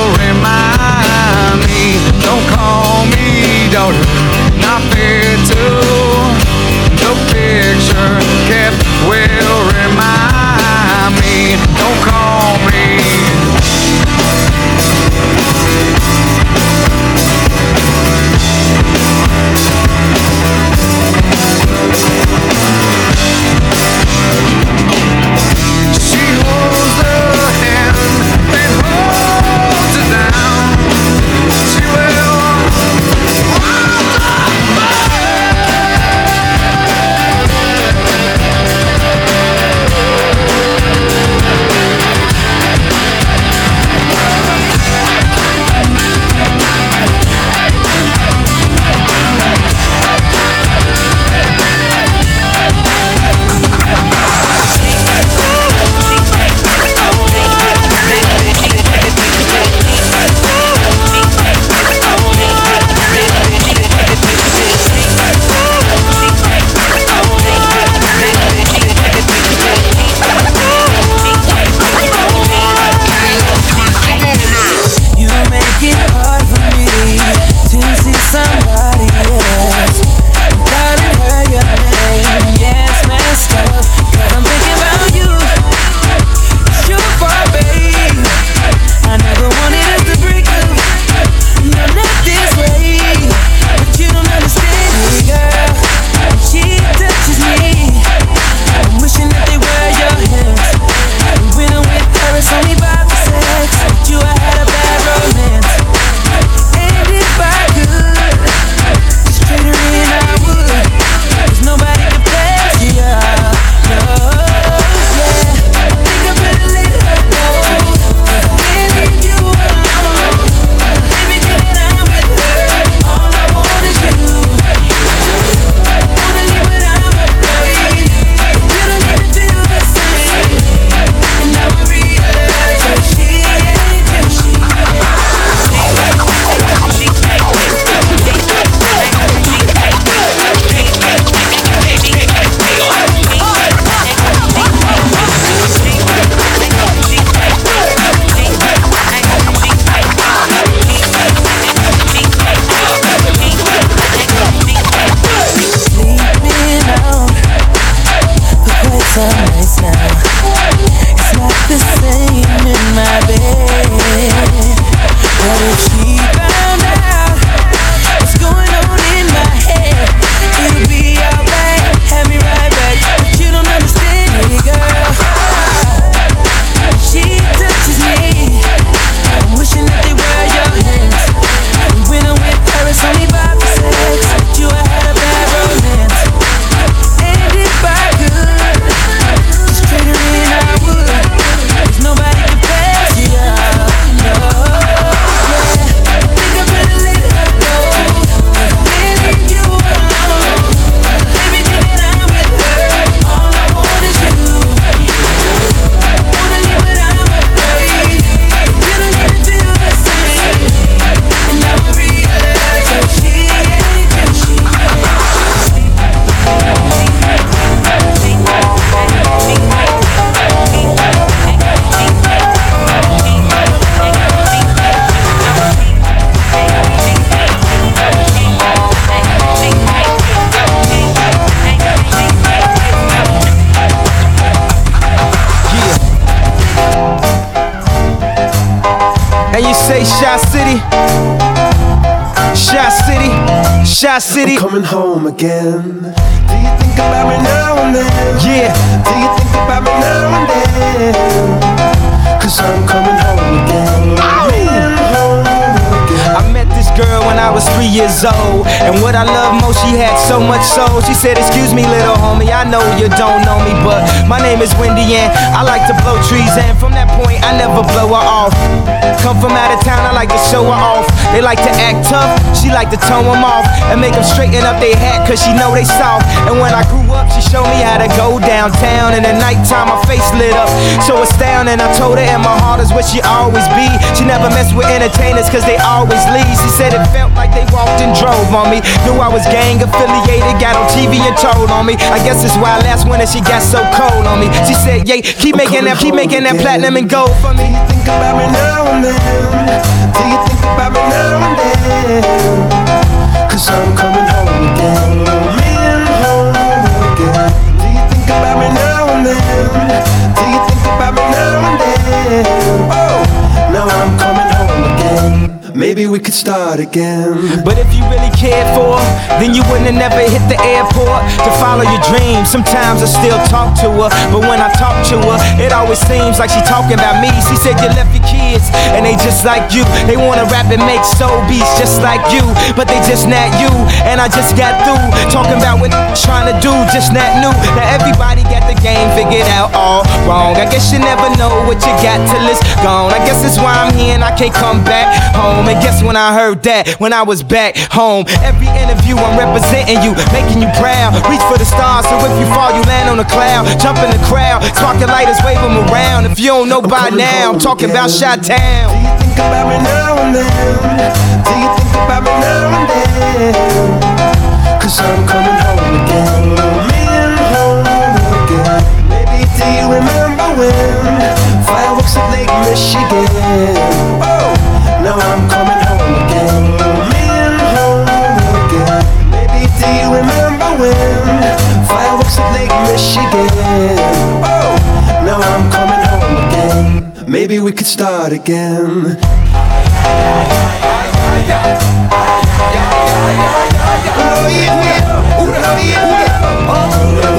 Shy City, Shy City, Shy City. I'm coming home again. Do you think about me now and then? Yeah. Do you think about me now and then? 'Cause I'm coming home again. I met this girl when I was three years old, and what I loved most, she had so much soul. She said, excuse me, little homie, I know you don't know me, but my name is Wendy and I like to blow trees, and from that point I never blow her off. Come from out of town, I like to show her off. They like to act tough, she like to tone them off and make them straighten up their hat, 'cause she know they soft. And when I grew up, she showed me how to go downtown. In the nighttime, my face lit up, so astounding. I told her and my heart is what she always be. She never messed with entertainers, 'cause they always leave. She said it felt like they walked and drove on me. Knew I was gang affiliated, got on T V and told on me. I guess it's why last winter she got so cold on me. She said, yeah, keep making that, keep making that platinum and gold for me. Do you think about me now and then? Do you think about me now and then? 'Cause I'm coming home again. Me and home again. Do you think about me now and then? Do you think about me now and then? Oh, now I'm coming home again. Maybe we could start again. But if you really cared for her, then you wouldn't have never hit the airport to follow your dreams. Sometimes I still talk to her, but when I talk to her, it always seems like she talking about me. She said you left your kids, and they just like you. They wanna rap and make soul beats just like you, but they just not you. And I just got through talking about what trying to do, just not new. Now everybody got the game figured out all wrong. I guess you never know what you got till it's gone. I guess that's why I'm here and I can't come back home. And guess when I heard that, when I was back home. Every interview I'm representing you, making you proud. Reach for the stars, so if you fall you land on a cloud. Jump in the crowd, sparking lighters, wave them around. If you don't know by now, I'm talking about Chi-Town. Do you think about me now and then? Do you think about me now and then? 'Cause I'm coming home again. Me and home again. Maybe do you remember when fireworks at Lake Michigan? Oh, now I'm coming home again. Me and home again. Baby, do you remember when fireworks at Lake Michigan? Oh, now I'm coming home again. Maybe we could start again. Oh, yeah. Oh, yeah.